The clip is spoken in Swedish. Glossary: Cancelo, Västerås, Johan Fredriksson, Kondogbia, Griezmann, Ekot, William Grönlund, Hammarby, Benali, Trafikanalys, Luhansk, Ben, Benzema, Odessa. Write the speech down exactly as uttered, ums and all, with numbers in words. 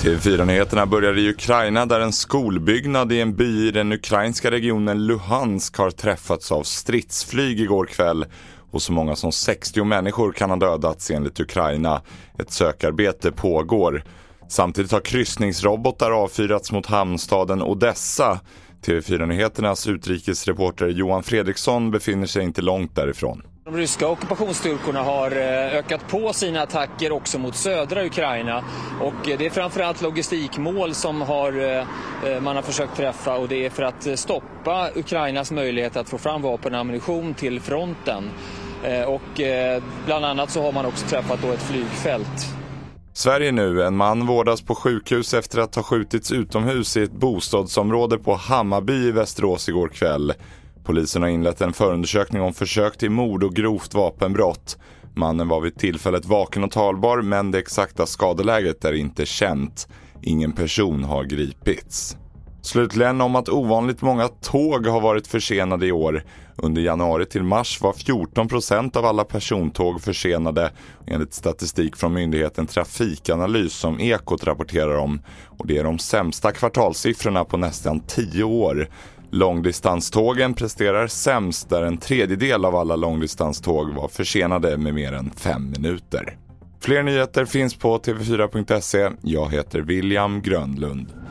T V fyra-nyheterna börjar i Ukraina där en skolbyggnad i en by i den ukrainska regionen Luhansk har träffats av stridsflyg igår kväll. Och så många som sextio människor kan ha dödats enligt Ukraina. Ett sökarbete pågår. Samtidigt har kryssningsrobotar avfyrats mot hamnstaden Odessa. T V fyra-nyheternas utrikesreporter Johan Fredriksson befinner sig inte långt därifrån. De ryska ockupationsstyrkorna har ökat på sina attacker också mot södra Ukraina, och det är framförallt logistikmål som har, man har försökt träffa, och det är för att stoppa Ukrainas möjlighet att få fram vapen och ammunition till fronten, och bland annat så har man också träffat då ett flygfält. Sverige nu. En man vårdas på sjukhus efter att ha skjutits utomhus i ett bostadsområde på Hammarby i Västerås igår kväll. Polisen har inlett en förundersökning om försök till mord och grovt vapenbrott. Mannen var vid tillfället vaken och talbar, men det exakta skadeläget är inte känt. Ingen person har gripits. Slutligen om att ovanligt många tåg har varit försenade i år. Under januari till mars var fjorton procent av alla persontåg försenade, enligt statistik från myndigheten Trafikanalys som Ekot rapporterar om. Och det är de sämsta kvartalssiffrorna på nästan tio år. Långdistanstågen presterar sämst, där en tredjedel av alla långdistanståg var försenade med mer än fem minuter. Fler nyheter finns på tv fyra punkt se. Jag heter William Grönlund.